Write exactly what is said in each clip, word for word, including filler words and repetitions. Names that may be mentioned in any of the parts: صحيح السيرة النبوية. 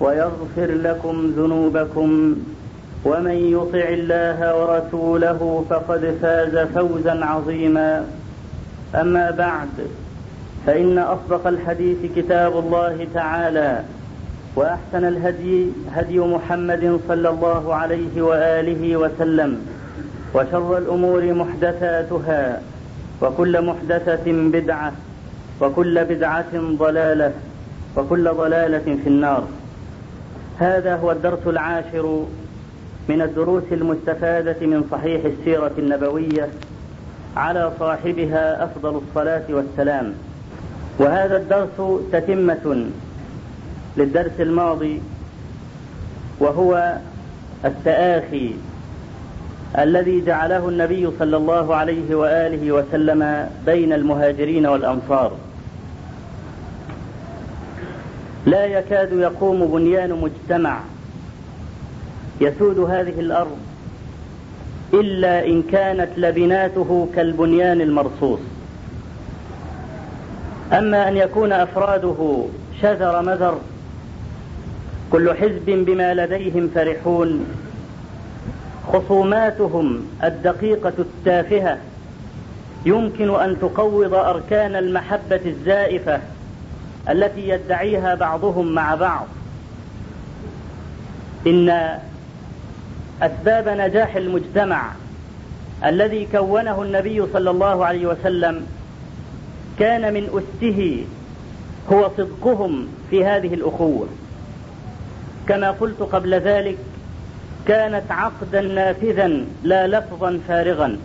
ويغفر لكم ذنوبكم، ومن يطع الله ورسوله فقد فاز فوزا عظيما. أما بعد، فإن أصدق الحديث كتاب الله تعالى، وأحسن الهدي هدي محمد صلى الله عليه وآله وسلم، وشر الأمور محدثاتها، وكل محدثة بدعة، وكل بدعة ضلالة، وكل ضلالة في النار. هذا هو الدرس العاشر من الدروس المستفادة من صحيح السيرة النبوية، على صاحبها أفضل الصلاة والسلام. وهذا الدرس تتمة للدرس الماضي، وهو التآخي الذي جعله النبي صلى الله عليه وآله وسلم بين المهاجرين والأنصار. لا يكاد يقوم بنيان مجتمع يسود هذه الأرض إلا إن كانت لبناته كالبنيان المرصوص، أما أن يكون أفراده شذر مذر كل حزب بما لديهم فرحون، خصوماتهم الدقيقة التافهة يمكن أن تقوض أركان المحبة الزائفة التي يدعيها بعضهم مع بعض. إن أسباب نجاح المجتمع الذي كونه النبي صلى الله عليه وسلم كان من أسسه هو صدقهم في هذه الأخوة. كما قلت قبل ذلك، كانت عقدا نافذا لا لفظا فارغا.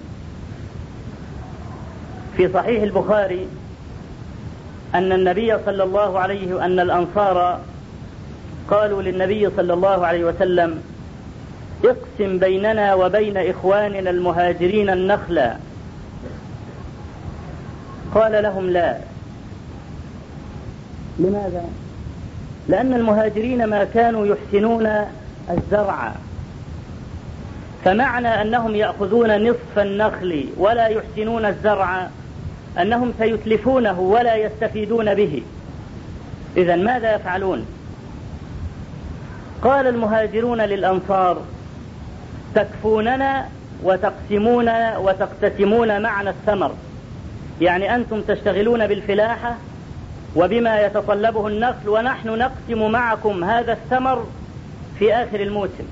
في صحيح البخاري أن النبي صلى الله عليه وأن الأنصار قالوا للنبي صلى الله عليه وسلم: اقسم بيننا وبين إخواننا المهاجرين النخلة. قال لهم: لا. لماذا؟ لأن المهاجرين ما كانوا يحسنون الزرع، فمعنى أنهم يأخذون نصف النخل ولا يحسنون الزرع أنهم سيتلفونه ولا يستفيدون به. إذا ماذا يفعلون؟ قال المهاجرون للأنصار: تكفوننا وتقسمون وتقتسمون معنا الثمر، يعني أنتم تشتغلون بالفلاحة وبما يتطلبه النخل، ونحن نقسم معكم هذا الثمر في آخر الموسم.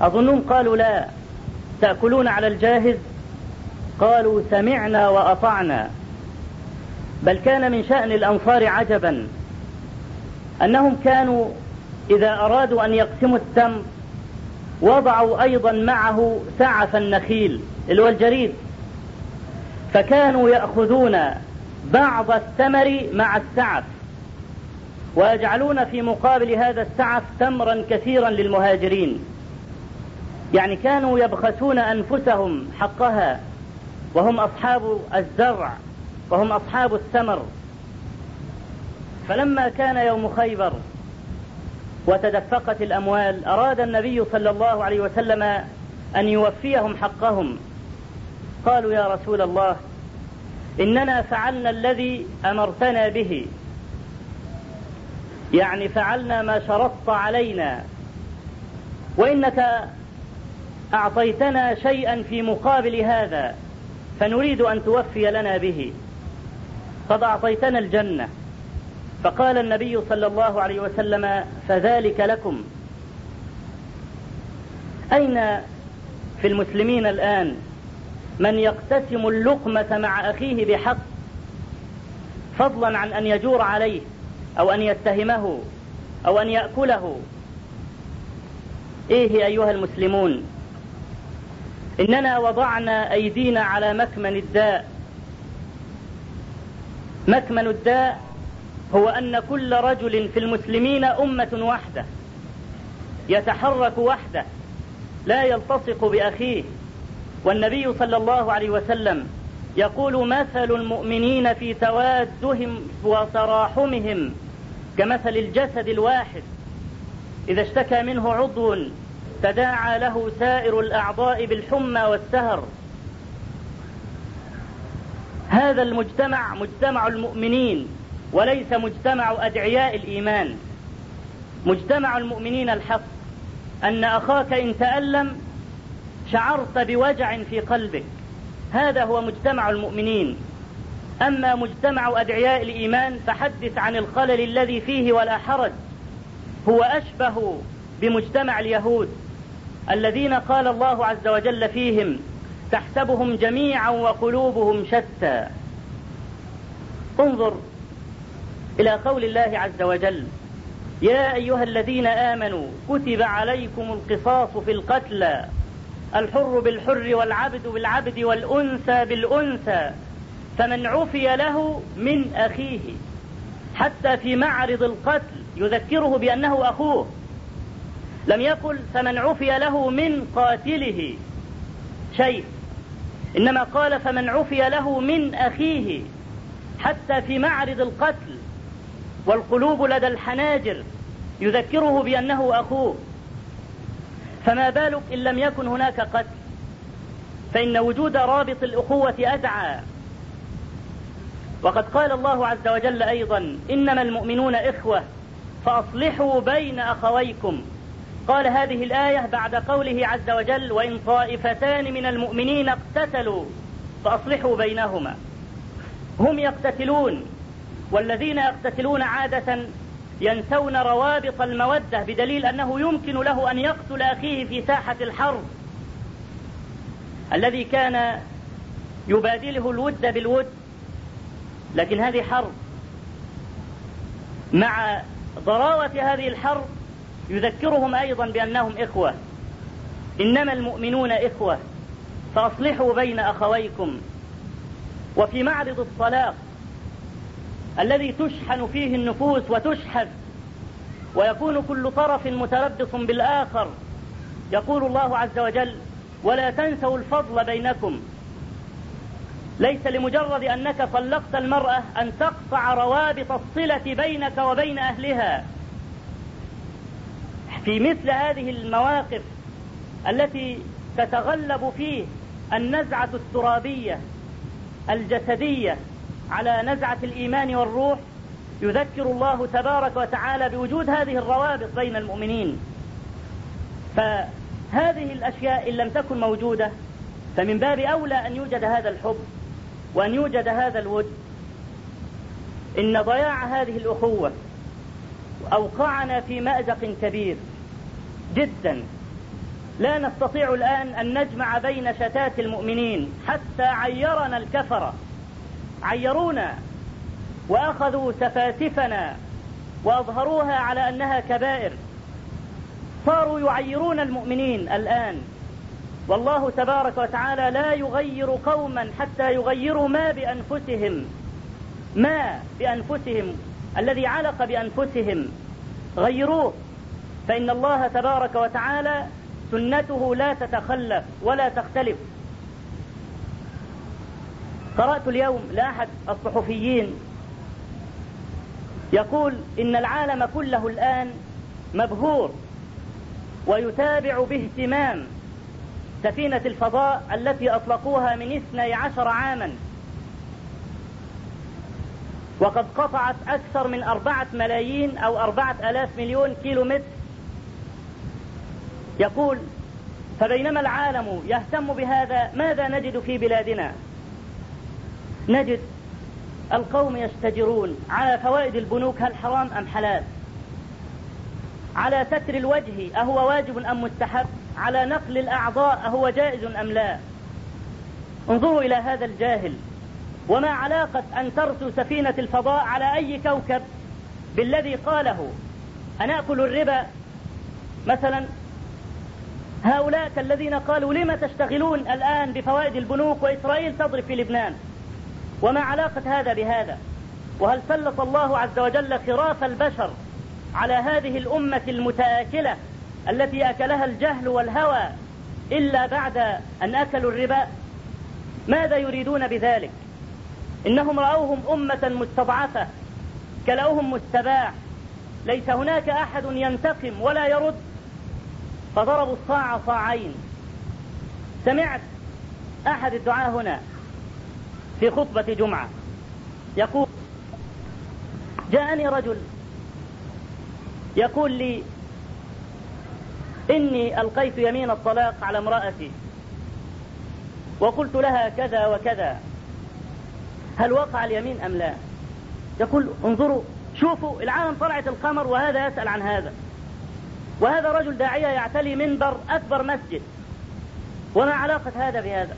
أظنهم قالوا: لا، تأكلون على الجاهز. قالوا: سمعنا وأطعنا. بل كان من شأن الأنصار عجبا أنهم كانوا إذا أرادوا أن يقسموا التمر وضعوا أيضا معه سعف النخيل اللي هو الجريد، فكانوا يأخذون بعض الثمر مع السعف ويجعلون في مقابل هذا السعف تمرا كثيرا للمهاجرين، يعني كانوا يبخسون أنفسهم حقها، وهم أصحاب الزرع وهم أصحاب الثمر. فلما كان يوم خيبر وتدفقت الأموال، أراد النبي صلى الله عليه وسلم أن يوفيهم حقهم. قالوا: يا رسول الله، إننا فعلنا الذي أمرتنا به، يعني فعلنا ما شرطت علينا، وإنك أعطيتنا شيئا في مقابل هذا، فنريد أن توفي لنا به، قد أعطيتنا الجنة. فقال النبي صلى الله عليه وسلم: فذلك لكم. أين في المسلمين الآن من يقتسم اللقمة مع أخيه بحق، فضلا عن أن يجور عليه أو أن يتهمه أو أن يأكله؟ إيه أيها المسلمون، إننا وضعنا أيدينا على مكمن الداء. مكمن الداء هو أن كل رجل في المسلمين أمة واحدة، يتحرك وحده، لا يلتصق بأخيه. والنبي صلى الله عليه وسلم يقول: مثل المؤمنين في توادهم وتراحمهم كمثل الجسد الواحد، إذا اشتكى منه عضو تداعى له سائر الأعضاء بالحمى والسهر. هذا المجتمع مجتمع المؤمنين وليس مجتمع أدعياء الإيمان. مجتمع المؤمنين الحق أن أخاك إن تألم شعرت بوجع في قلبك، هذا هو مجتمع المؤمنين. أما مجتمع أدعياء الإيمان فحدث عن الخلل الذي فيه ولا حرج. هو أشبه بمجتمع اليهود الذين قال الله عز وجل فيهم: تحسبهم جميعا وقلوبهم شتى. انظر إلى قول الله عز وجل: يا أيها الذين آمنوا كتب عليكم القصاص في القتلى، الحر بالحر والعبد بالعبد والأنثى بالأنثى، فمن عفي له من أخيه. حتى في معرض القتل يذكره بأنه أخوه، لم يقل فمن عفي له من قاتله شيء، إنما قال فمن عفي له من أخيه، حتى في معرض القتل. والقلوب لدى الحناجر يذكره بأنه أخوه، فما بالك إن لم يكن هناك قتل، فإن وجود رابط الأخوة أدعى. وقد قال الله عز وجل أيضا: إنما المؤمنون إخوة فأصلحوا بين أخويكم. قال هذه الآية بعد قوله عز وجل: وإن طائفتان من المؤمنين اقتتلوا فأصلحوا بينهما. هم يقتتلون، والذين يقتتلون عادة ينسون روابط المودة، بدليل أنه يمكن له أن يقتل أخيه في ساحة الحرب. الذي كان يبادله الود بالود، لكن هذه حرب. مع ضراوة هذه الحرب يذكرهم أيضا بأنهم إخوة. إنما المؤمنون إخوة فأصلحوا بين أخويكم. وفي معرض الطلاق الذي تشحن فيه النفوس وتشحذ، ويكون كل طرف متربص بالآخر، يقول الله عز وجل: ولا تنسوا الفضل بينكم. ليس لمجرد أنك طلقت المرأة أن تقطع روابط الصلة بينك وبين أهلها. في مثل هذه المواقف التي تتغلب فيه النزعة الترابية الجسدية على نزعة الإيمان والروح، يذكر الله تبارك وتعالى بوجود هذه الروابط بين المؤمنين. فهذه الأشياء إن لم تكن موجودة فمن باب أولى أن يوجد هذا الحب وأن يوجد هذا الود. إن ضياع هذه الأخوة أوقعنا في مأزق كبير جدا، لا نستطيع الآن أن نجمع بين شتات المؤمنين، حتى عيرنا الكفرة، عيرونا وأخذوا سفاسفنا وأظهروها على أنها كبائر. صاروا يعيرون المؤمنين الآن، والله تبارك وتعالى لا يغير قوما حتى يغيروا ما بأنفسهم، ما بأنفسهم الذي علق بأنفسهم غيروه. فإن الله تبارك وتعالى سنته لا تتخلف ولا تختلف. قرأت اليوم لأحد الصحفيين يقول إن العالم كله الآن مبهور ويتابع باهتمام سفينة الفضاء التي أطلقوها من اثني عشر عاما، وقد قطعت أكثر من أربعة ملايين أو أربعة آلاف مليون كيلو متر. يقول: فبينما العالم يهتم بهذا، ماذا نجد في بلادنا؟ نجد القوم يشتجرون على فوائد البنوك، هل حرام أم حلال؟ على ستر الوجه أهو واجب أم مستحب؟ على نقل الأعضاء أهو جائز أم لا؟ انظروا إلى هذا الجاهل. وما علاقة أن ترسو سفينة الفضاء على أي كوكب بالذي قاله؟ أنأكل الربا مثلا؟ هؤلاء الذين قالوا لما تشتغلون الآن بفوائد البنوك وإسرائيل تضرب في لبنان؟ وما علاقة هذا بهذا؟ وهل سلط الله عز وجل خراف البشر على هذه الأمة المتآكلة التي أكلها الجهل والهوى إلا بعد أن أكلوا الربا؟ ماذا يريدون بذلك؟ إنهم رأوهم أمة مستضعفة كلأوهم مستباح، ليس هناك أحد ينتقم ولا يرد، فضربوا الصاع صاعين. سمعت أحد الدعاة هنا في خطبة جمعة يقول: جاءني رجل يقول لي إني ألقيت يمين الطلاق على امرأتي وقلت لها كذا وكذا، هل وقع اليمين أم لا؟ يقول: انظروا شوفوا العالم طلعت القمر وهذا يسأل عن هذا، وهذا رجل داعية يعتلي منبر أكبر مسجد، وما علاقة هذا بهذا؟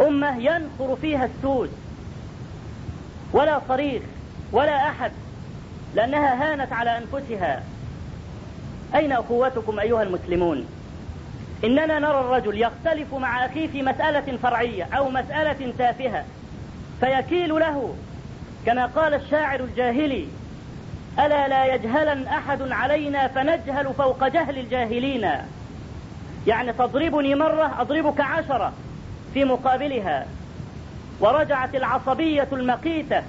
أمة ينخر فيها السوس ولا صريخ ولا أحد، لأنها هانت على أنفسها. أين أخوتكم أيها المسلمون؟ إننا نرى الرجل يختلف مع أخيه في مسألة فرعية أو مسألة تافهة فيكيل له، كما قال الشاعر الجاهلي: ألا لا يجهلن أحد علينا فنجهل فوق جهل الجاهلين. يعني تضربني مرة أضربك عشرة في مقابلها. ورجعت العصبية المقيتة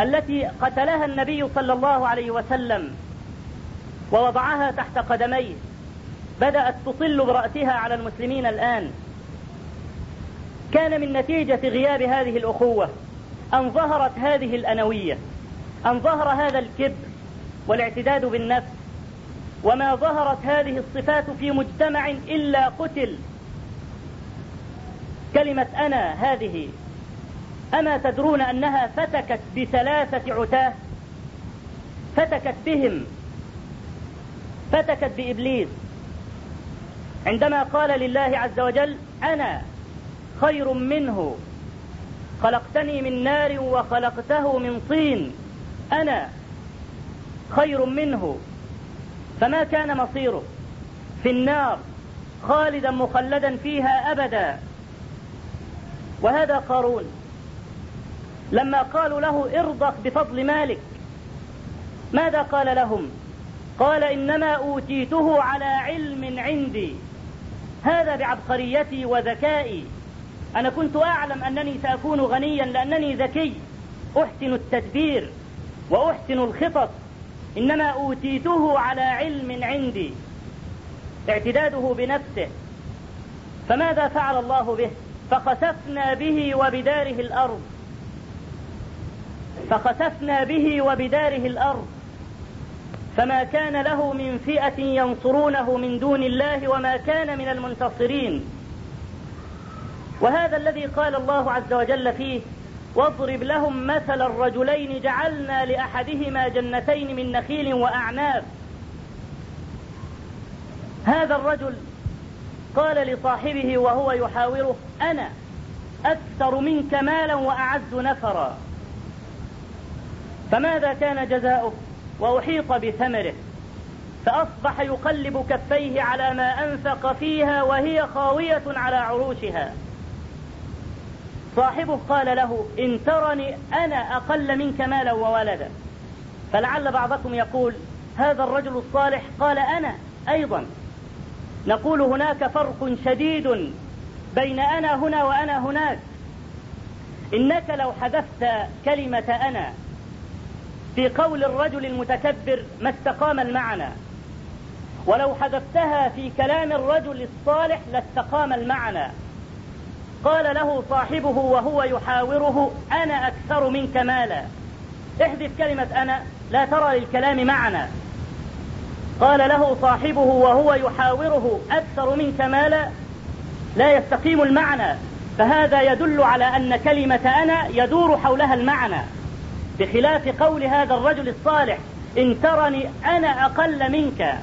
التي قتلها النبي صلى الله عليه وسلم ووضعها تحت قدميه، بدأت تطل برأسها على المسلمين الآن. كان من نتيجة غياب هذه الأخوة أن ظهرت هذه الأنوية، أن ظهر هذا الكبر والاعتداد بالنفس. وما ظهرت هذه الصفات في مجتمع إلا قتل. كلمة أنا هذه أما تدرون أنها فتكت بثلاثة عتاة؟ فتكت بهم، فتكت بإبليس عندما قال لله عز وجل: أنا خير منه، خلقتني من نار وخلقته من طين، أنا خير منه. فما كان مصيره؟ في النار خالدا مخلدا فيها أبدا. وهذا قارون لما قالوا له: ارضخ بفضل مالك، ماذا قال لهم؟ قال: إنما أوتيته على علم عندي، هذا بعبقريتي وذكائي، أنا كنت أعلم أنني سأكون غنيا لأنني ذكي، أحسن التدبير وأحسن الخطط، إنما أوتيته على علم عندي. اعتداده بنفسه. فماذا فعل الله به؟ فخسفنا به وبداره الأرض، فخسفنا به وبداره الأرض فما كان له من فئة ينصرونه من دون الله وما كان من المنتصرين. وهذا الذي قال الله عز وجل فيه: واضرب لهم مثل الرجلين جعلنا لأحدهما جنتين من نخيل وأعناب. هذا الرجل قال لصاحبه وهو يحاوره: أنا أكثر منك مالا وأعز نفرا. فماذا كان جزاؤه؟ وأحيط بثمره، فأصبح يقلب كفيه على ما أنفق فيها وهي خاوية على عروشها. صاحبه قال له: إن ترني أنا أقل منك مالا وولدا. فلعل بعضكم يقول: هذا الرجل الصالح قال أنا أيضا. نقول: هناك فرق شديد بين أنا هنا وأنا هناك. إنك لو حذفت كلمة أنا في قول الرجل المتكبر ما استقام المعنى، ولو حذفتها في كلام الرجل الصالح لاستقام المعنى. قال له صاحبه وهو يحاوره: أنا أكثر منك مالا، احذف كلمة أنا، لا ترى للكلام معنى. قال له صاحبه وهو يحاوره: أكثر منك مالا، لا يستقيم المعنى. فهذا يدل على أن كلمة أنا يدور حولها المعنى، بخلاف قول هذا الرجل الصالح: إن ترني أنا أقل منك،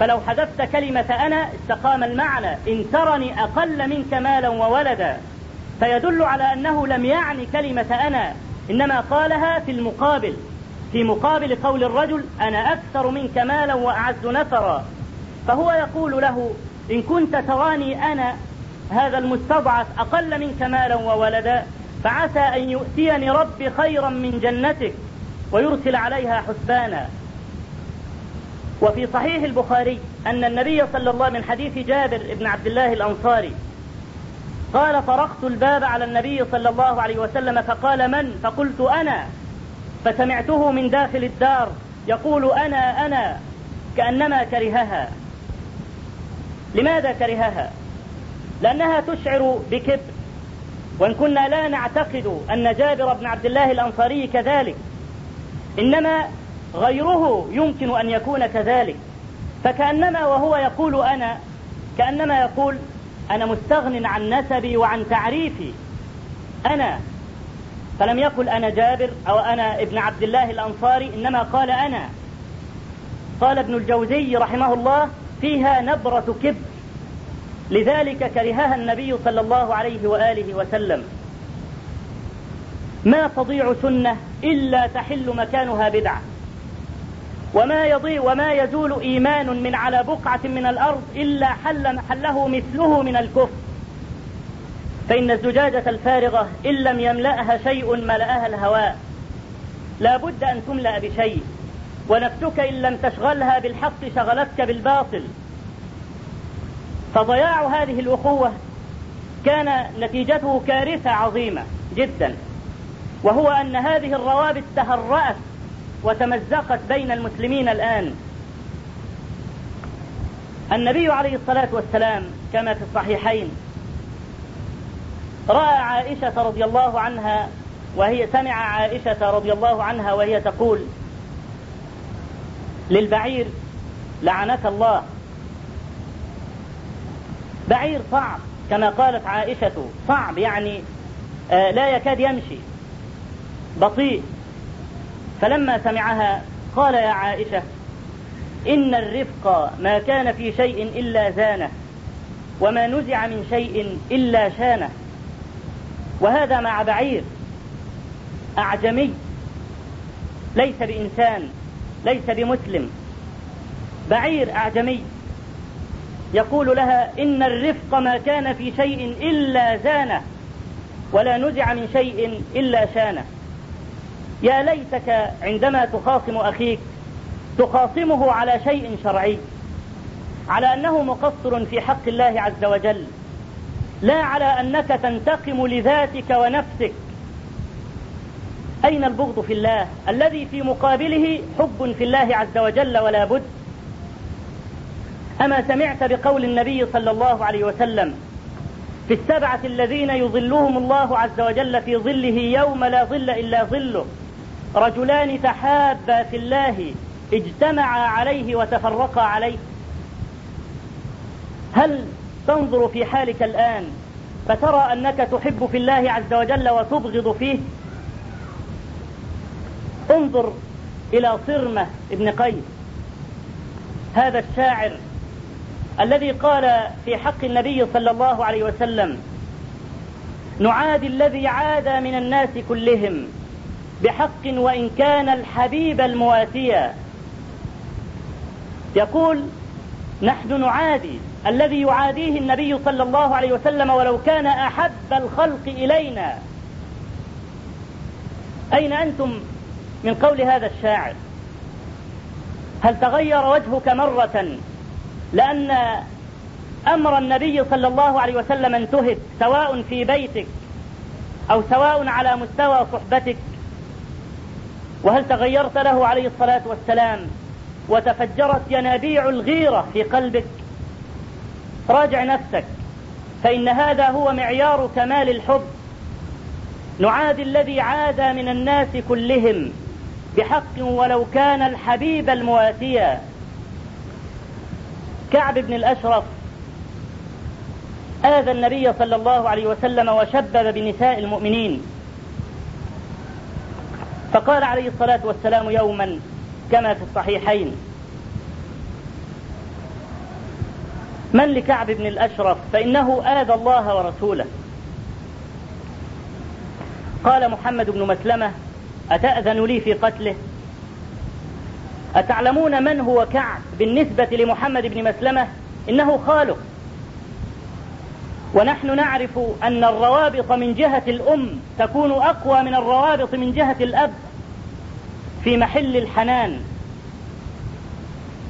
فلو حذفت كلمة أنا استقام المعنى، إن ترني أقل منك مالا وولدا، فيدل على أنه لم يعني كلمة أنا، إنما قالها في المقابل، في مقابل قول الرجل أنا أكثر منك مالا وأعز نفرا، فهو يقول له إن كنت تراني أنا هذا المستضعف أقل منك مالا وولدا فعسى أن يؤتيني ربي خيرا من جنتك ويرسل عليها حسبانا. وفي صحيح البخاري أن النبي صلى الله عليه وسلم من حديث جابر بن عبد الله الأنصاري قال طرقت الباب على النبي صلى الله عليه وسلم فقال من؟ فقلت أنا، فسمعته من داخل الدار يقول أنا أنا، كأنما كرهها. لماذا كرهها؟ لأنها تشعر بكبر، وإن كنا لا نعتقد أن جابر بن عبد الله الأنصاري كذلك، إنما غيره يمكن أن يكون كذلك، فكأنما وهو يقول أنا كأنما يقول أنا مستغن عن نسبي وعن تعريفي أنا، فلم يقل أنا جابر أو أنا ابن عبد الله الأنصاري، إنما قال أنا. قال ابن الجوزي رحمه الله فيها نبرة كبر، لذلك كرهها النبي صلى الله عليه وآله وسلم. ما تضيع سنة إلا تحل مكانها بدعة، وما يضيء وما يزول إيمان من على بقعة من الأرض إلا حل محله مثله من الكفر، فإن الزجاجة الفارغة إن لم يملأها شيء ملأها الهواء، لا بد أن تملأ بشيء، ونفسك إن لم تشغلها بالحق شغلتك بالباطل. فضياع هذه الأخوة كان نتيجته كارثة عظيمة جدا، وهو أن هذه الروابط تهرأت وتمزقت بين المسلمين الآن. النبي عليه الصلاة والسلام كما في الصحيحين رأى عائشة رضي الله عنها وهي سمع عائشة رضي الله عنها وهي تقول للبعير لعنك الله، بعير صعب كما قالت عائشة، صعب يعني لا يكاد يمشي، بطيء. فلما سمعها قال يا عائشة إن الرفق ما كان في شيء إلا زانه، وما نزع من شيء إلا شانه، وهذا مع بعير أعجمي ليس بإنسان ليس بمسلم، بعير أعجمي، يقول لها إن الرفق ما كان في شيء إلا زانه، ولا نزع من شيء إلا شانه. يا ليتك عندما تخاصم أخيك تخاصمه على شيء شرعي، على أنه مقصر في حق الله عز وجل، لا على أنك تنتقم لذاتك ونفسك. أين البغض في الله الذي في مقابله حب في الله عز وجل ولا بد؟ أما سمعت بقول النبي صلى الله عليه وسلم في السبعة الذين يظلهم الله عز وجل في ظله يوم لا ظل إلا ظله، رجلان تحابا في الله اجتمعا عليه وتفرقا عليه؟ هل تنظر في حالك الآن فترى أنك تحب في الله عز وجل وتبغض فيه؟ انظر إلى صرمة ابن قيس هذا الشاعر الذي قال في حق النبي صلى الله عليه وسلم نعادي الذي عاد من الناس كلهم بحق وإن كان الحبيب المواتيا، يقول نحن نعادي الذي يعاديه النبي صلى الله عليه وسلم ولو كان أحب الخلق إلينا. أين أنتم من قول هذا الشاعر؟ هل تغير وجهك مرة لأن أمر النبي صلى الله عليه وسلم انتهك، سواء في بيتك أو سواء على مستوى صحبتك؟ وهل تغيرت له عليه الصلاة والسلام وتفجرت ينابيع الغيرة في قلبك؟ راجع نفسك، فإن هذا هو معيار كمال الحب. نعادي الذي عاد من الناس كلهم بحق ولو كان الحبيب المواتيا. كعب بن الأشرف آذى النبي صلى الله عليه وسلم وشبب بنساء المؤمنين، فقال عليه الصلاة والسلام يوما كما في الصحيحين من لكعب بن الأشرف فإنه آذى الله ورسوله. قال محمد بن مسلمة: أتأذن لي في قتله؟ أتعلمون من هو كعب بالنسبة لمحمد بن مسلمة؟ إنه خاله، ونحن نعرف أن الروابط من جهة الأم تكون أقوى من الروابط من جهة الأب في محل الحنان،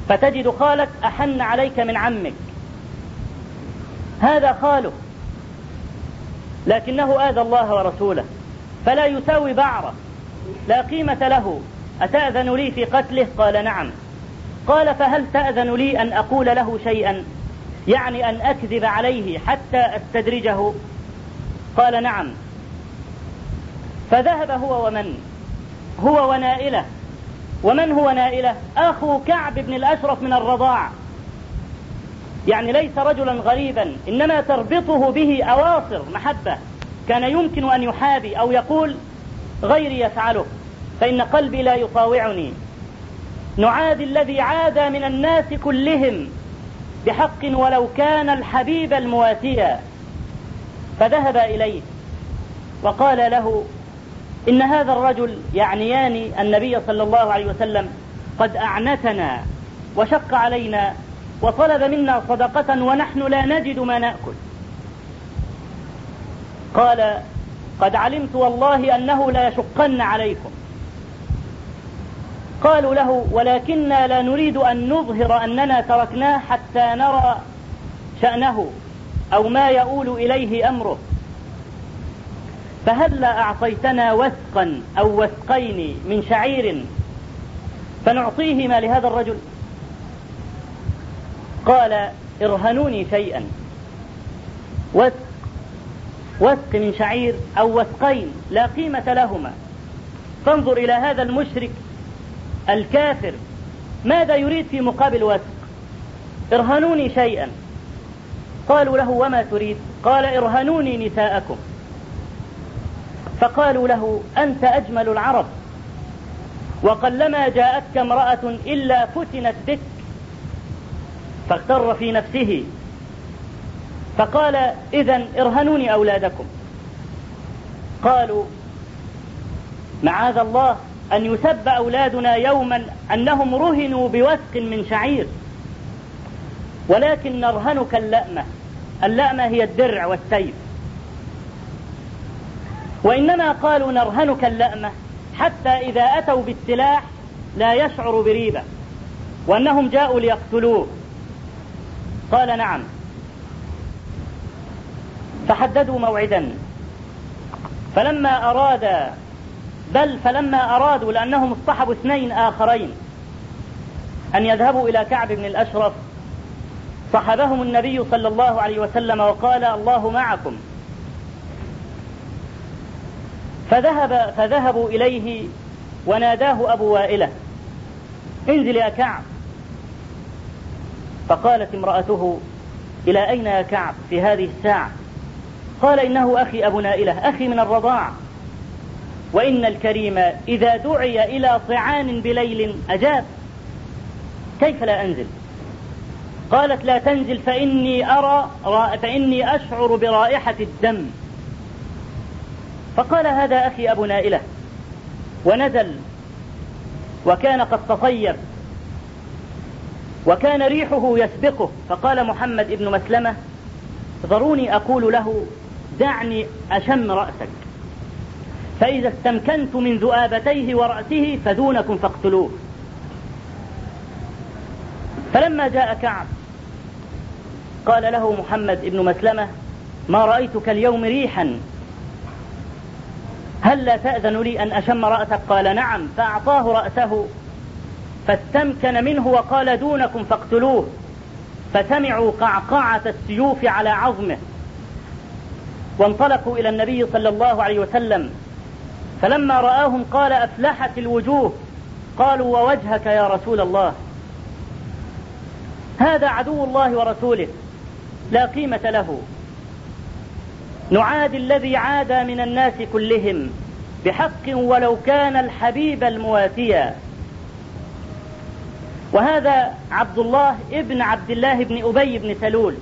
فتجد خالك أحن عليك من عمك. هذا خاله لكنه آذى الله ورسوله فلا يساوي بعره، لا قيمة له. أتأذن لي في قتله؟ قال نعم. قال: فهل تأذن لي أن أقول له شيئا، يعني أن أكذب عليه حتى أستدرجه؟ قال نعم. فذهب هو ومن هو ونائلة، ومن هو نائلة؟ أخو كعب بن الأشرف من الرضاع، يعني ليس رجلا غريبا، إنما تربطه به أواصر محبة. كان يمكن أن يحابي أو يقول غيري يفعله فإن قلبي لا يطاوعني. نعادي الذي عادى من الناس كلهم بحق ولو كان الحبيب المواسيا. فذهب إليه وقال له: إن هذا الرجل، يعنياني النبي صلى الله عليه وسلم، قد أعنتنا وشق علينا وطلب منا صدقة ونحن لا نجد ما نأكل. قال: قد علمت والله أنه لا يشقن عليكم. قالوا له: ولكننا لا نريد أن نظهر أننا تركناه حتى نرى شأنه أو ما يؤول إليه أمره، فهل لا أعطيتنا وثقا أو وثقين من شعير فنعطيهما لهذا الرجل؟ قال: ارهنوني شيئا. وثق وثق من شعير أو وثقين لا قيمة لهما. فانظر إلى هذا المشرك الكافر ماذا يريد في مقابل وثق. ارهنوني شيئا. قالوا له: وما تريد؟ قال: ارهنوني نساءكم. فقالوا له: أنت أجمل العرب، وقلما جاءتك امرأة إلا فتنت بك. فاغتر في نفسه فقال: إذن ارهنوني أولادكم. قالوا: معاذ الله أن يسب أولادنا يوما أنهم رهنوا بوثق من شعير، ولكن نرهنك اللأمة. اللأمة هي الدرع والسيف، وإنما قالوا نرهنك اللأمة حتى إذا أتوا بالسلاح لا يشعر بريبة وأنهم جاءوا ليقتلوه. قال: نعم. فحددوا موعدا، فلما أرادا بل فلما أرادوا لأنهم اصطحبوا اثنين آخرين أن يذهبوا إلى كعب بن الأشرف، صحبهم النبي صلى الله عليه وسلم وقال: الله معكم. فذهب فذهبوا إليه وناداه أبو وائلة: انزل يا كعب. فقالت امرأته: إلى أين يا كعب في هذه الساعة؟ قال: إنه أخي أبو نائلة، أخي من الرضاع، وإن الكريم إذا دعي إلى طعام بليل أجاب، كيف لا أنزل؟ قالت: لا تنزل، فإني أرى فإني أشعر برائحة الدم. فقال: هذا أخي أبو نائلة. ونزل، وكان قد تطيب، وكان ريحه يسبقه. فقال محمد بن مسلمة: ذروني أقول له، دعني أشم رأسك، فإذا استمكنت من ذؤابتيه ورأسه فدونكم فاقتلوه. فلما جاء كعب قال له محمد بن مسلمة: ما رأيتك اليوم ريحا، هل لا تأذن لي أن أشم رأسك؟ قال: نعم. فأعطاه رأسه فاستمكن منه وقال: دونكم فاقتلوه. فسمعوا قعقعة السيوف على عظمه، وانطلقوا إلى النبي صلى الله عليه وسلم. فلما رآهم قال: أفلحت الوجوه. قالوا: ووجهك يا رسول الله، هذا عدو الله ورسوله لا قيمة له. نعادي الذي عادى من الناس كلهم بحق ولو كان الحبيب المواسيا. وهذا عبد الله ابن عبد الله بن أبي بن سلول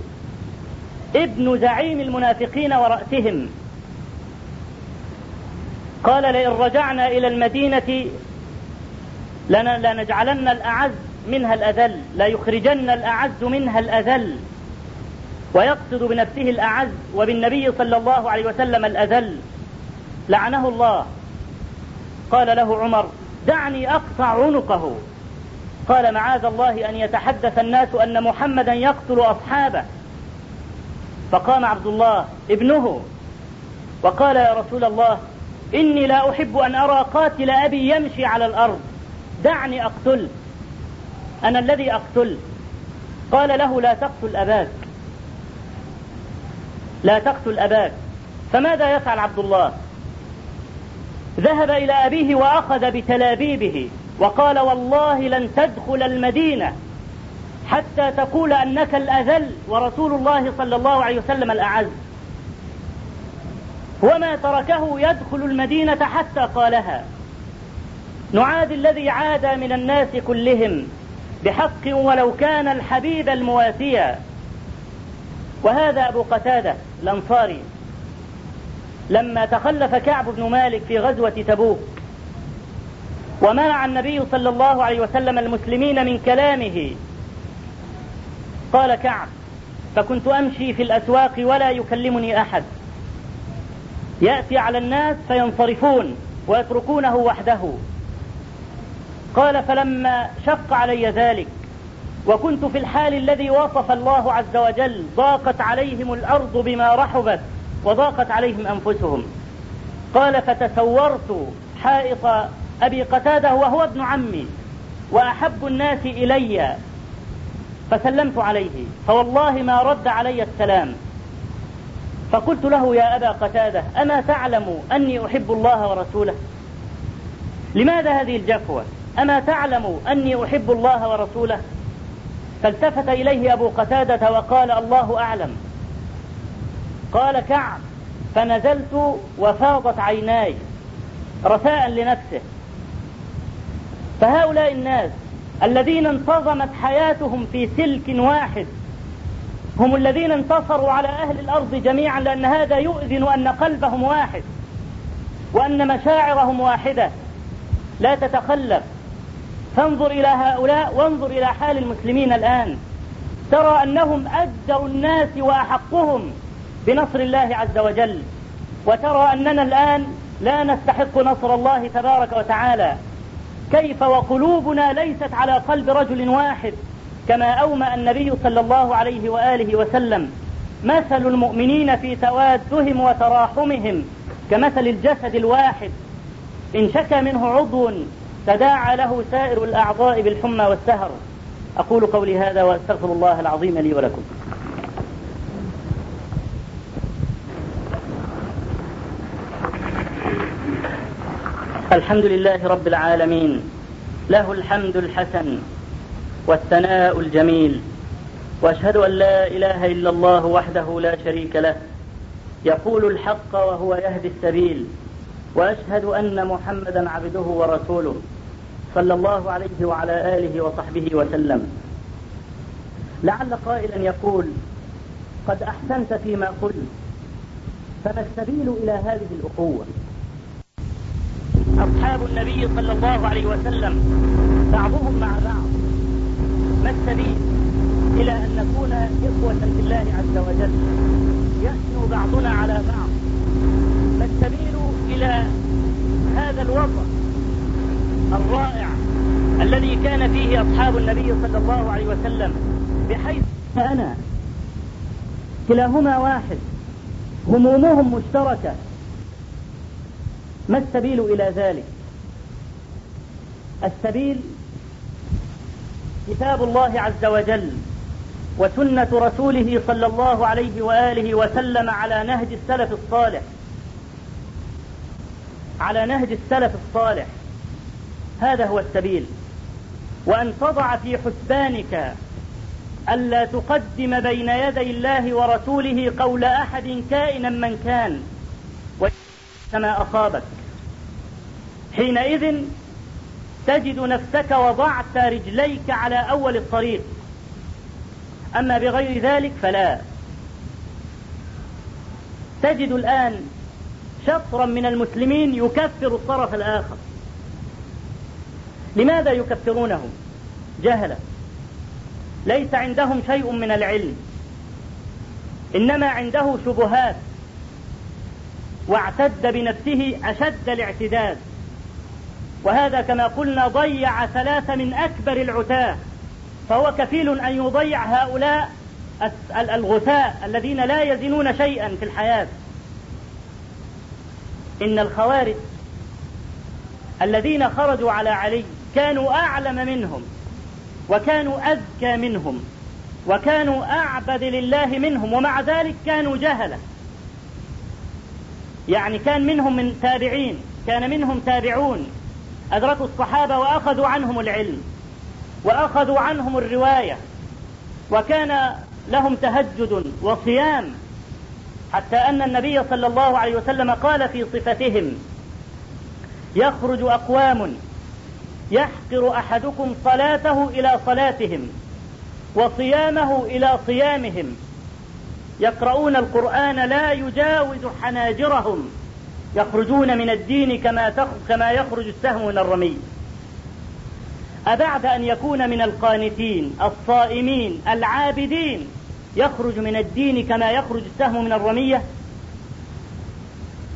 ابن زعيم المنافقين ورأسهم، قال: لئن رجعنا إلى المدينة لنجعلن الأعز منها الأذل، ليخرجن الأعز منها الأذل، ويقصد بنفسه الأعز وبالنبي صلى الله عليه وسلم الأذل، لعنه الله. قال له عمر: دعني أقطع عنقه. قال: معاذ الله أن يتحدث الناس أن محمدا يقتل أصحابه. فقام عبد الله ابنه وقال: يا رسول الله، إني لا أحب أن أرى قاتل أبي يمشي على الأرض، دعني أقتله، أنا الذي أقتله. قال له: لا تقتل أباك، لا تقتل أباك. فماذا يفعل عبد الله؟ ذهب إلى أبيه وأخذ بتلابيبه وقال: والله لن تدخل المدينة حتى تقول أنك الأذل ورسول الله صلى الله عليه وسلم الأعز. وما تركه يدخل المدينة حتى قالها. نعاد الذي عاد من الناس كلهم بحق ولو كان الحبيب المواسيا. وهذا أبو قتادة الأنصاري لما تخلف كعب بن مالك في غزوة تبوك ومنع النبي صلى الله عليه وسلم المسلمين من كلامه، قال كعب: فكنت أمشي في الأسواق ولا يكلمني أحد، يأتي على الناس فينصرفون ويتركونه وحده. قال: فلما شق علي ذلك وكنت في الحال الذي وصف الله عز وجل، ضاقت عليهم الأرض بما رحبت وضاقت عليهم أنفسهم. قال: فتسورت حائط أبي قتادة وهو ابن عمي وأحب الناس إلي، فسلمت عليه، فوالله ما رد علي السلام. فقلت له: يا أبا قتادة، أما تعلم أني أحب الله ورسوله؟ لماذا هذه الجفوة؟ أما تعلم أني أحب الله ورسوله؟ فالتفت إليه أبو قتادة وقال: الله أعلم. قال كعب: فنزلت وفاضت عيناي رثاء لنفسه. فهؤلاء الناس الذين انتظمت حياتهم في سلك واحد هم الذين انتصروا على أهل الأرض جميعا، لأن هذا يؤذن أن قلبهم واحد وأن مشاعرهم واحدة لا تتخلف. فانظر إلى هؤلاء وانظر إلى حال المسلمين الآن، ترى أنهم أجدر الناس وأحقهم بنصر الله عز وجل، وترى أننا الآن لا نستحق نصر الله تبارك وتعالى. كيف وقلوبنا ليست على قلب رجل واحد كما أومأ النبي صلى الله عليه وآله وسلم: مثل المؤمنين في توادهم وتراحمهم كمثل الجسد الواحد، إن شكى منه عضو تداعى له سائر الأعضاء بالحمى والسهر. أقول قولي هذا وأستغفر الله العظيم لي ولكم. الحمد لله رب العالمين، له الحمد الحسن والثناء الجميل، وأشهد أن لا إله إلا الله وحده لا شريك له، يقول الحق وهو يهدي السبيل، وأشهد أن محمدا عبده ورسوله صلى الله عليه وعلى آله وصحبه وسلم. لعل قائلا يقول: قد أحسنت فيما قلت، فما السبيل إلى هذه الأخوة؟ أصحاب النبي صلى الله عليه وسلم بعضهم مع بعض، ما السبيل إلى أن نكون إخوة في الله عز وجل، يحسن بعضنا على بعض؟ ما السبيل إلى هذا الوضع الرائع الذي كان فيه أصحاب النبي صلى الله عليه وسلم، بحيث أنا كلاهما واحد، همومهم مشتركة؟ ما السبيل إلى ذلك؟ السبيل كتاب الله عز وجل وسنة رسوله صلى الله عليه وآله وسلم على نهج السلف الصالح، على نهج السلف الصالح، هذا هو السبيل. وأن تضع في حسبانك ألا تقدم بين يدي الله ورسوله قول أحد كائنا من كان، وما أصابك حينئذ تجد نفسك وضعت رجليك على أول الطريق، أما بغير ذلك فلا. تجد الآن شطرا من المسلمين يكفر الطرف الآخر. لماذا يكفرونه؟ جهلا، ليس عندهم شيء من العلم، إنما عنده شبهات، واعتد بنفسه أشد الاعتداد. وهذا كما قلنا ضيع ثلاثة من أكبر العتاة، فهو كفيل أن يضيع هؤلاء الغثاء الذين لا يزنون شيئا في الحياة. إن الخوارج الذين خرجوا على علي كانوا أعلم منهم، وكانوا أذكى منهم، وكانوا أعبد لله منهم، ومع ذلك كانوا جهلة. يعني كان منهم من تابعين، كان منهم تابعون أدركوا الصحابة وأخذوا عنهم العلم وأخذوا عنهم الرواية، وكان لهم تهجد وصيام، حتى أن النبي صلى الله عليه وسلم قال في صفتهم: يخرج أقوام يحقر أحدكم صلاته إلى صلاتهم وصيامه إلى صيامهم، يقرؤون القرآن لا يجاوز حناجرهم، يخرجون من الدين كما كما يخرج السهم من الرمي. أبعد أن يكون من القانتين الصائمين العابدين يخرج من الدين كما يخرج السهم من الرمية؟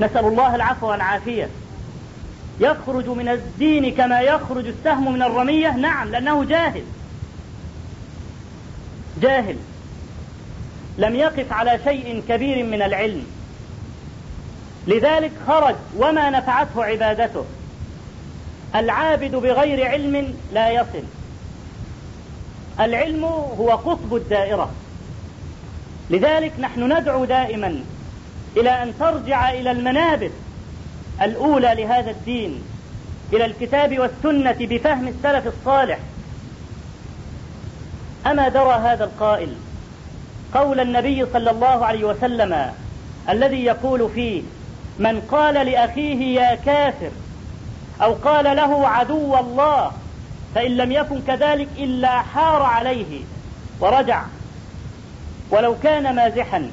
نسأل الله العفو والعافية. يخرج من الدين كما يخرج السهم من الرمية؟ نعم، لأنه جاهل، جاهل لم يقف على شيء كبير من العلم، لذلك خرج وما نفعته عبادته. العابد بغير علم لا يصل. العلم هو قطب الدائرة، لذلك نحن ندعو دائما إلى أن ترجع إلى المنابت الأولى لهذا الدين، إلى الكتاب والسنة بفهم السلف الصالح. أما درى هذا القائل قول النبي صلى الله عليه وسلم الذي يقول فيه: من قال لأخيه يا كافر أو قال له عدو الله فإن لم يكن كذلك إلا حار عليه ورجع، ولو كان مازحا،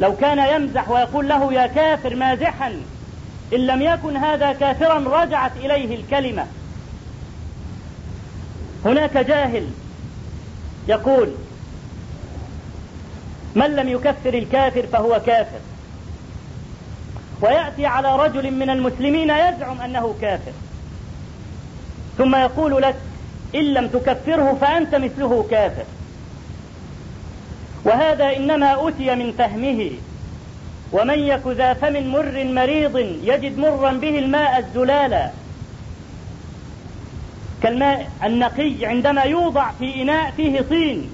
لو كان يمزح ويقول له يا كافر مازحا، إن لم يكن هذا كافرا رجعت إليه الكلمة. هناك جاهل يقول: من لم يكفر الكافر فهو كافر، ويأتي على رجل من المسلمين يزعم أنه كافر ثم يقول لك: إن لم تكفره فأنت مثله كافر. وهذا إنما أتي من فهمه. ومن يك ذا فم مر مريض يجد مرا به الماء الزلالا، كالماء النقي عندما يوضع في إناء فيه طين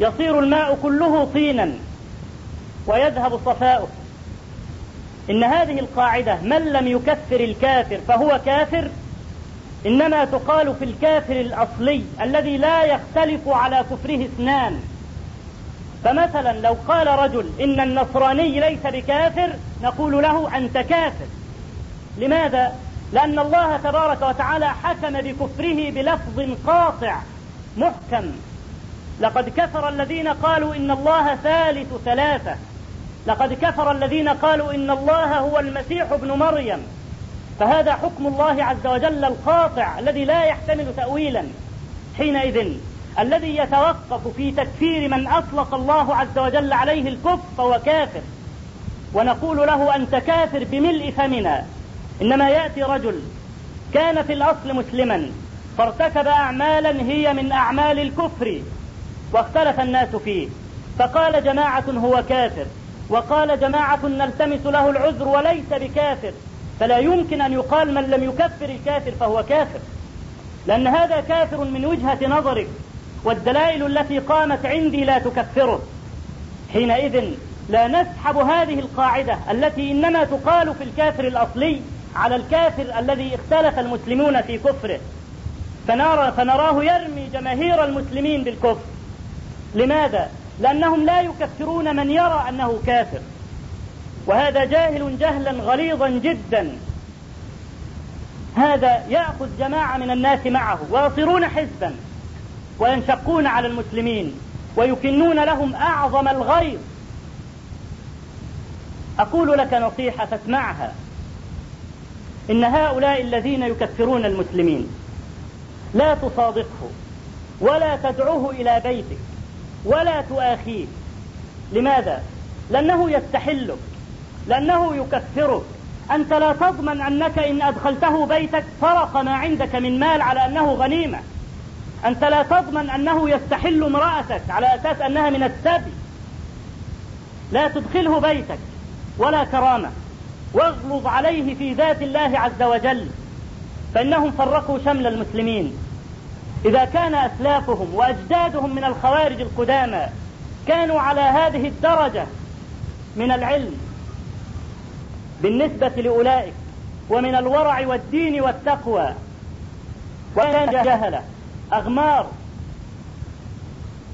يصير الماء كله طينا ويذهب صفاؤه. إن هذه القاعدة من لم يكفر الكافر فهو كافر إنما تقال في الكافر الأصلي الذي لا يختلف على كفره اثنان. فمثلا لو قال رجل إن النصراني ليس بكافر نقول له أنت كافر. لماذا؟ لأن الله تبارك وتعالى حكم بكفره بلفظ قاطع محكم: لقد كفر الذين قالوا إن الله ثالث ثلاثة، لقد كفر الذين قالوا إن الله هو المسيح ابن مريم. فهذا حكم الله عز وجل القاطع الذي لا يحتمل تأويلا. حينئذ الذي يتوقف في تكفير من أطلق الله عز وجل عليه الكفر فهو كافر، ونقول له أنت كافر بملء فمنا. إنما يأتي رجل كان في الأصل مسلما فارتكب أعمالا هي من أعمال الكفر واختلف الناس فيه، فقال جماعة هو كافر وقال جماعة نلتمس له العذر وليس بكافر، فلا يمكن أن يقال من لم يكفر الكافر فهو كافر، لأن هذا كافر من وجهة نظرك والدلائل التي قامت عندي لا تكفره. حينئذ لا نسحب هذه القاعدة التي إنما تقال في الكافر الأصلي على الكافر الذي اختلف المسلمون في كفره، فنرى فنراه يرمي جماهير المسلمين بالكفر. لماذا؟ لأنهم لا يكفرون من يرى أنه كافر، وهذا جاهل جهلا غليظا جدا. هذا يأخذ جماعة من الناس معه ويصيرون حزبا وينشقون على المسلمين ويكنون لهم أعظم الغيظ. أقول لك نصيحة فاسمعها، إن هؤلاء الذين يكفرون المسلمين لا تصادقه ولا تدعوه إلى بيتك ولا تؤاخيه. لماذا؟ لأنه يستحلك، لأنه يكفرك، أنت لا تضمن أنك إن أدخلته بيتك سرق ما عندك من مال على أنه غنيمة، أنت لا تضمن أنه يستحل امرأتك على أساس أنها من السبي، لا تدخله بيتك ولا كرامة. واغلظ عليه في ذات الله عز وجل، فإنهم فرقوا شمل المسلمين. إذا كان أسلافهم وأجدادهم من الخوارج القدامى كانوا على هذه الدرجة من العلم بالنسبة لأولئك ومن الورع والدين والتقوى، وكان جهلة أغمار.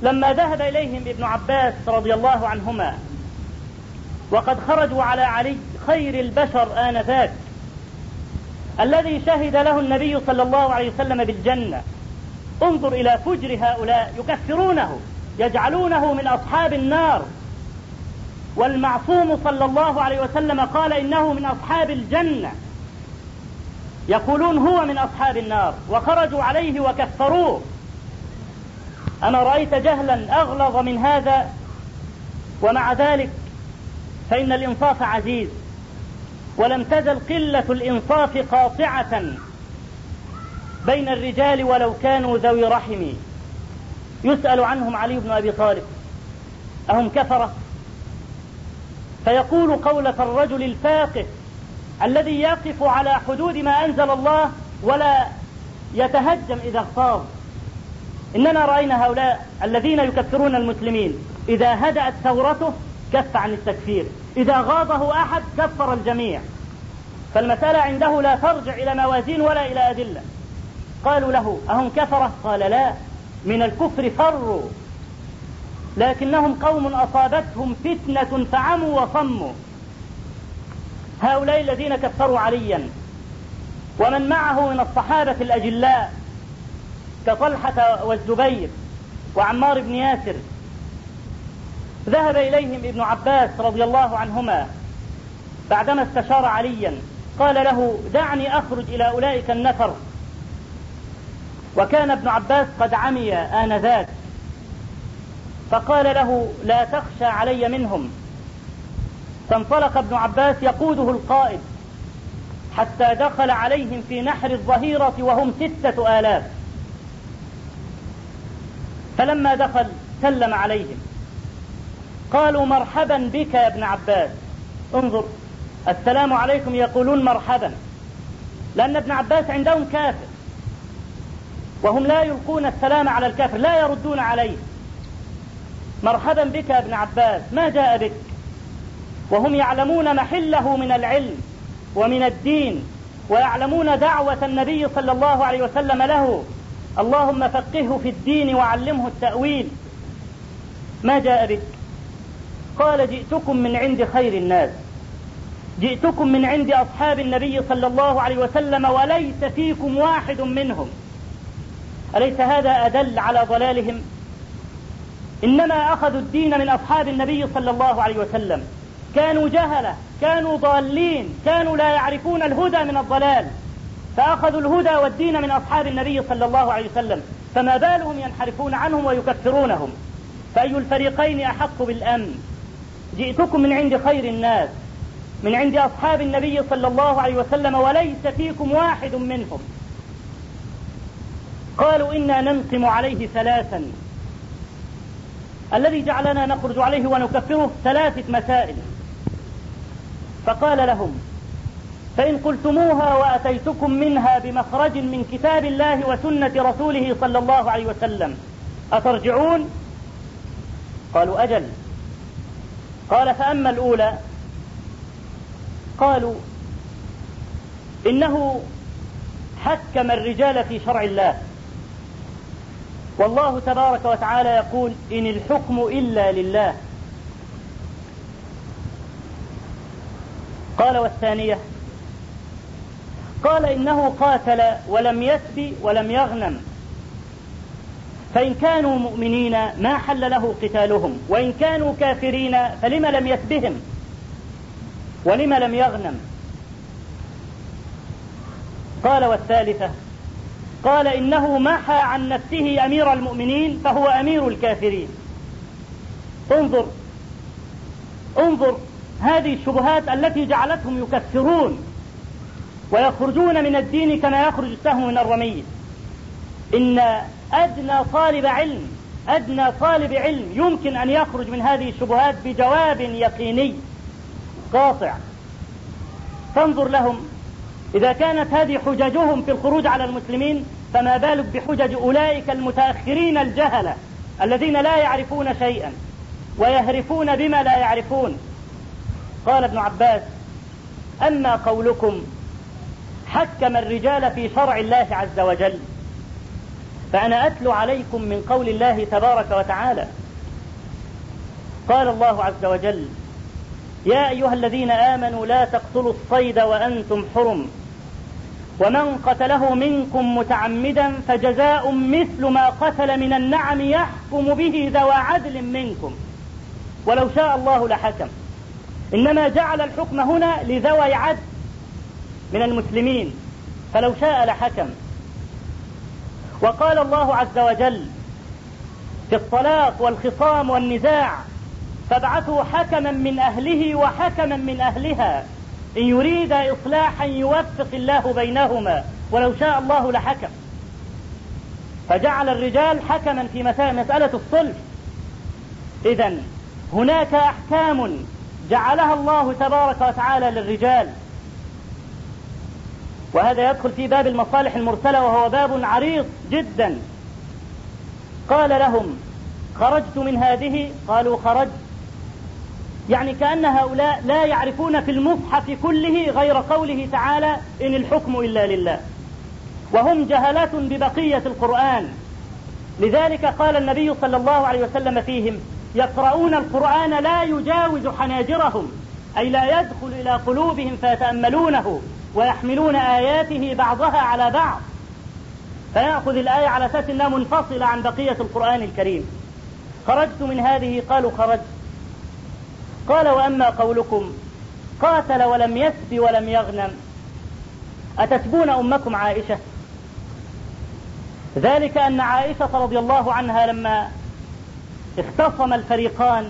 لما ذهب إليهم ابن عباس رضي الله عنهما وقد خرجوا على علي خير البشر آنذاك الذي شهد له النبي صلى الله عليه وسلم بالجنة، انظر إلى فجر هؤلاء، يكفرونه، يجعلونه من أصحاب النار، والمعصوم صلى الله عليه وسلم قال إنه من أصحاب الجنة، يقولون هو من أصحاب النار، وخرجوا عليه وكفروه. أما رأيت جهلا أغلظ من هذا؟ ومع ذلك فإن الإنصاف عزيز، ولم تزل قلة الإنصاف قاطعة بين الرجال ولو كانوا ذوي رحم. يسأل عنهم علي بن أبي طالب أهم كفرة؟ فيقول قولة الرجل الفاقه الذي يقف على حدود ما أنزل الله ولا يتهجم إذا اغتاظ. إننا رأينا هؤلاء الذين يكفرون المسلمين إذا هدأت ثورته كف عن التكفير، إذا غاضه أحد كفر الجميع. فالمسألة عنده لا ترجع إلى موازين ولا إلى أدلة. قالوا له أهم كفرة؟ قال لا، من الكفر فروا، لكنهم قوم أصابتهم فتنة فعموا وصموا. هؤلاء الذين كفروا عليا ومن معه من الصحابة الأجلاء كطلحة والزبير وعمار بن ياسر، ذهب إليهم ابن عباس رضي الله عنهما بعدما استشار عليا، قال له دعني أخرج إلى أولئك النفر. وكان ابن عباس قد عمي آنذاك، فقال له لا تخشى علي منهم. فانطلق ابن عباس يقوده القائد حتى دخل عليهم في نحر الظهيرة وهم ستة آلاف. فلما دخل سلم عليهم، قالوا مرحبا بك يا ابن عباس. انظر، السلام عليكم يقولون مرحبا، لأن ابن عباس عندهم كافر وهم لا يلقون السلام على الكافر، لا يردون عليه. مرحبا بك يا ابن عباس، ما جاء بك؟ وهم يعلمون محله من العلم ومن الدين، ويعلمون دعوة النبي صلى الله عليه وسلم له، اللهم فقهه في الدين وعلمه التأويل. ما جاء بك؟ قال جئتكم من عند خير الناس، جئتكم من عند أصحاب النبي صلى الله عليه وسلم وليس فيكم واحد منهم. أليس هذا أدل على ضلالهم؟ إنما أخذوا الدين من أصحاب النبي صلى الله عليه وسلم، كانوا جهلة، كانوا ضالين، كانوا لا يعرفون الهدى من الضلال، فأخذوا الهدى والدين من أصحاب النبي صلى الله عليه وسلم، فما بالهم ينحرفون عنهم ويكفرونهم؟ فأي الفريقين أحق بالأمن؟ جئتكم من عند خير الناس، من عند أصحاب النبي صلى الله عليه وسلم وليس فيكم واحد منهم. قالوا إنا ننقم عليه ثلاثا، الذي جعلنا نخرج عليه ونكفره ثلاثة مسائل. فقال لهم فإن قلتموها وأتيتكم منها بمخرج من كتاب الله وسنة رسوله صلى الله عليه وسلم أترجعون؟ قالوا أجل. قال فأما الأولى، قالوا إنه حكم الرجال في شرع الله، والله تبارك وتعالى يقول إن الحكم إلا لله. قال والثانية، قال إنه قاتل ولم يسب ولم يغنم، فإن كانوا مؤمنين ما حل له قتالهم، وإن كانوا كافرين فلما لم يسبهم ولما لم يغنم؟ قال والثالثة، قال إنه محى عن نفسه أمير المؤمنين فهو أمير الكافرين. انظر انظر هذه الشبهات التي جعلتهم يكفرون ويخرجون من الدين كما يخرج السهم من الرمية. إن أدنى طالب علم أدنى طالب علم يمكن أن يخرج من هذه الشبهات بجواب يقيني قاطع. فانظر لهم، إذا كانت هذه حججهم في الخروج على المسلمين فما بالك بحجج أولئك المتأخرين الجهلة الذين لا يعرفون شيئا ويهرفون بما لا يعرفون. قال ابن عباس: أما قولكم حكم الرجال في شرع الله عز وجل، فأنا أتلو عليكم من قول الله تبارك وتعالى. قال الله عز وجل: يا أيها الذين آمنوا لا تقتلوا الصيد وأنتم حرم، ومن قتله منكم متعمدا فجزاء مثل ما قتل من النعم يحكم به ذوى عدل منكم، ولو شاء الله لحكم. إنما جعل الحكم هنا لذوي عدل من المسلمين، فلو شاء لحكم. وقال الله عز وجل في الطلاق والخصام والنزاع: فابعثوا حكما من أهله وحكما من أهلها إن يريد إصلاحا يوفق الله بينهما ولو شاء الله لحكم. فجعل الرجال حكما في مسألة الصلح. إذن هناك أحكام جعلها الله تبارك وتعالى للرجال، وهذا يدخل في باب المصالح المرسلة، وهو باب عريض جدا. قال لهم: خرجت من هذه؟ قالوا: خرجت. يعني كأن هؤلاء لا يعرفون في المصحف كله غير قوله تعالى: إن الحكم إلا لله، وهم جهلة ببقية القرآن. لذلك قال النبي صلى الله عليه وسلم فيهم: يقرؤون القرآن لا يجاوز حناجرهم، أي لا يدخل إلى قلوبهم فيتأملونه، ويحملون آياته بعضها على بعض، فيأخذ الآية على أساس أنها منفصلة عن بقية القرآن الكريم. خرجت من هذه؟ قالوا: خرجت. قال: وأما قولكم قاتل ولم يسب ولم يغنم، أتسبون أمكم عائشة؟ ذلك أن عائشة رضي الله عنها لما اختصم الفريقان،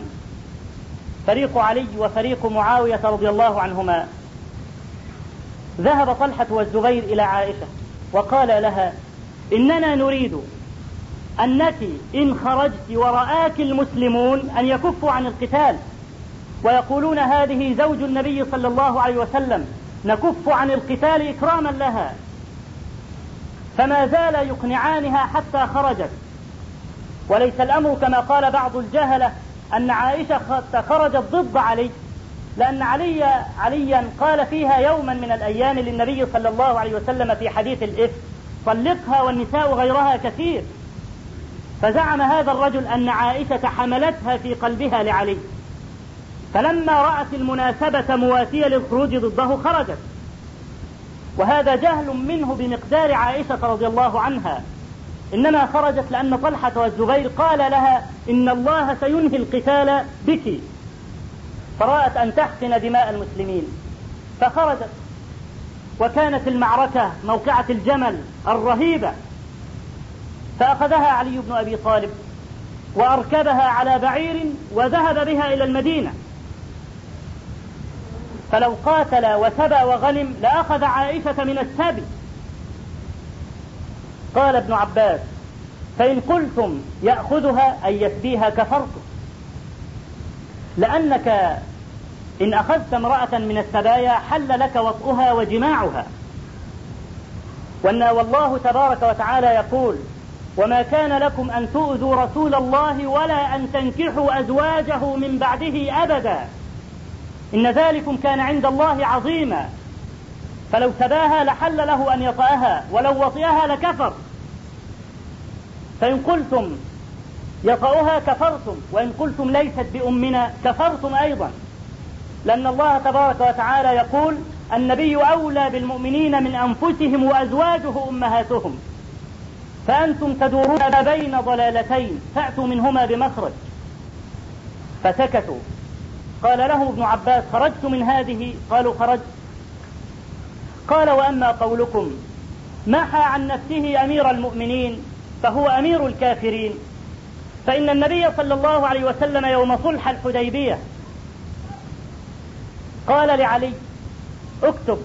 فريق علي وفريق معاوية رضي الله عنهما، ذهب طلحة والزبير إلى عائشة وقال لها: إننا نريد أنك إن خرجت ورآك المسلمون أن يكفوا عن القتال ويقولون هذه زوج النبي صلى الله عليه وسلم، نكف عن القتال إكراما لها. فما زال يقنعانها حتى خرجت. وليس الأمر كما قال بعض الجهلة أن عائشة خرجت ضد علي، لأن علي عليا قال فيها يوما من الأيام للنبي صلى الله عليه وسلم في حديث الإفك: طلقها والنساء غيرها كثير. فزعم هذا الرجل أن عائشة حملتها في قلبها لعلي، فلما رأت المناسبة مواتية للخروج ضده خرجت. وهذا جهل منه بمقدار عائشة رضي الله عنها، إنما خرجت لأن طلحة والزبير قال لها: إن الله سينهي القتال بك، فرأت أن تحقن دماء المسلمين فخرجت. وكانت المعركة موقعة الجمل الرهيبة، فأخذها علي بن أبي طالب وأركبها على بعير وذهب بها إلى المدينة. فلو قاتل وسبى وغنم لأخذ عائشة من السبي. قال ابن عباس: فإن قلتم يأخذها أي يسبيها كفرتم، لأنك إن أخذت امرأة من السبايا حل لك وطئها وجماعها، وأن والله تبارك وتعالى يقول: وما كان لكم أن تؤذوا رسول الله ولا أن تنكحوا أزواجه من بعده أبدا، إن ذلكم كان عند الله عظيما. فلو سباها لحل له أن يطأها، ولو وطئها لكفر. فإن قلتم يطأها كفرتم، وإن قلتم ليست بأمنا كفرتم أيضا، لأن الله تبارك وتعالى يقول: النبي أولى بالمؤمنين من أنفسهم وأزواجه أمهاتهم، فأنتم تدورون بين ضلالتين فأتوا منهما بمخرج. فسكتوا. قال له ابن عباس: خرجت من هذه؟ قالوا: خرجت. قال: وأما قولكم محى عن نفسه أمير المؤمنين فهو أمير الكافرين، فإن النبي صلى الله عليه وسلم يوم صلح الحديبية قال لعلي: اكتب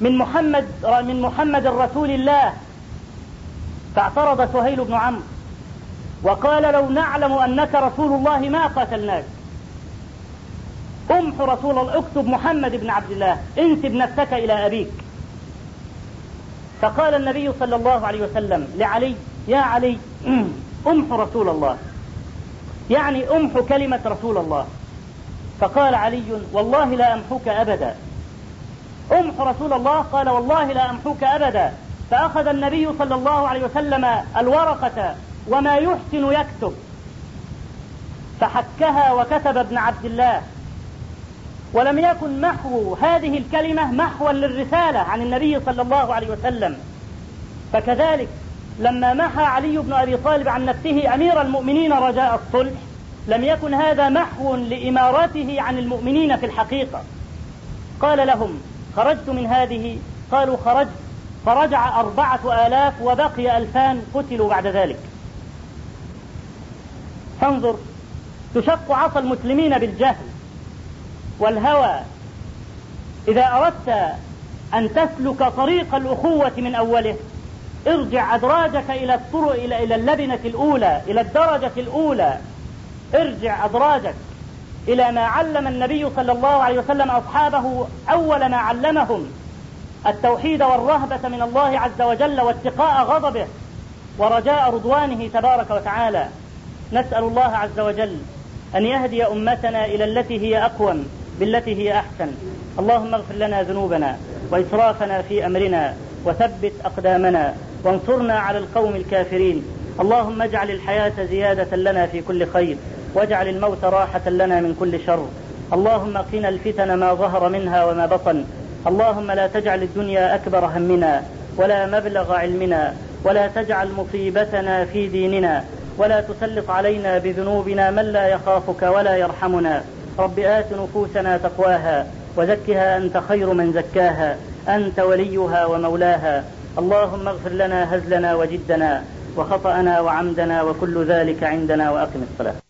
من محمد من محمد رسول الله. فاعترض سهيل بن عمرو وقال: لو نعلم أنك رسول الله ما قاتلناك. امح رسول الله، اكتب محمد بن عبد الله، انسب نفسك إلى أبيك. فقال النبي صلى الله عليه وسلم لعلي: يا علي، امح رسول الله، يعني امح كلمة رسول الله. فقال علي: والله لا أمحوك أبدا. امح رسول الله. قال: والله لا أمحوك أبدا. فأخذ النبي صلى الله عليه وسلم الورقة وما يحسن يكتب، فحكها وكتب ابن عبد الله. ولم يكن محو هذه الكلمة محوا للرسالة عن النبي صلى الله عليه وسلم. فكذلك لما محى علي بن أبي طالب عن نفسه أمير المؤمنين رجاء الصلح، لم يكن هذا محو لإمارته عن المؤمنين في الحقيقة. قال لهم: خرجت من هذه؟ قالوا: خرجت. فرجع أربعة آلاف وبقي ألفان قتلوا بعد ذلك. فانظر، تشق عصا المسلمين بالجهل والهوى. إذا أردت أن تسلك طريق الأخوة من أوله، ارجع أدراجك إلى الطرق، إلى إلى اللبنة الأولى، إلى الدرجة الأولى. ارجع أدراجك إلى ما علم النبي صلى الله عليه وسلم أصحابه، أول ما علمهم التوحيد والرهبة من الله عز وجل، واتقاء غضبه ورجاء رضوانه تبارك وتعالى. نسأل الله عز وجل أن يهدي أمتنا إلى التي هي أقوم بالتي هي أحسن. اللهم اغفر لنا ذنوبنا وإسرافنا في أمرنا، وثبت أقدامنا، وانصرنا على القوم الكافرين. اللهم اجعل الحياة زيادة لنا في كل خير، واجعل الموت راحة لنا من كل شر. اللهم قنا الفتن ما ظهر منها وما بطن. اللهم لا تجعل الدنيا أكبر همنا ولا مبلغ علمنا، ولا تجعل مصيبتنا في ديننا، ولا تسلط علينا بذنوبنا من لا يخافك ولا يرحمنا. رب آت نفوسنا تقواها وزكها أنت خير من زكاها، أنت وليها ومولاها. اللهم اغفر لنا هزلنا وجدنا وخطأنا وعمدنا وكل ذلك عندنا، وأقم الصلاة.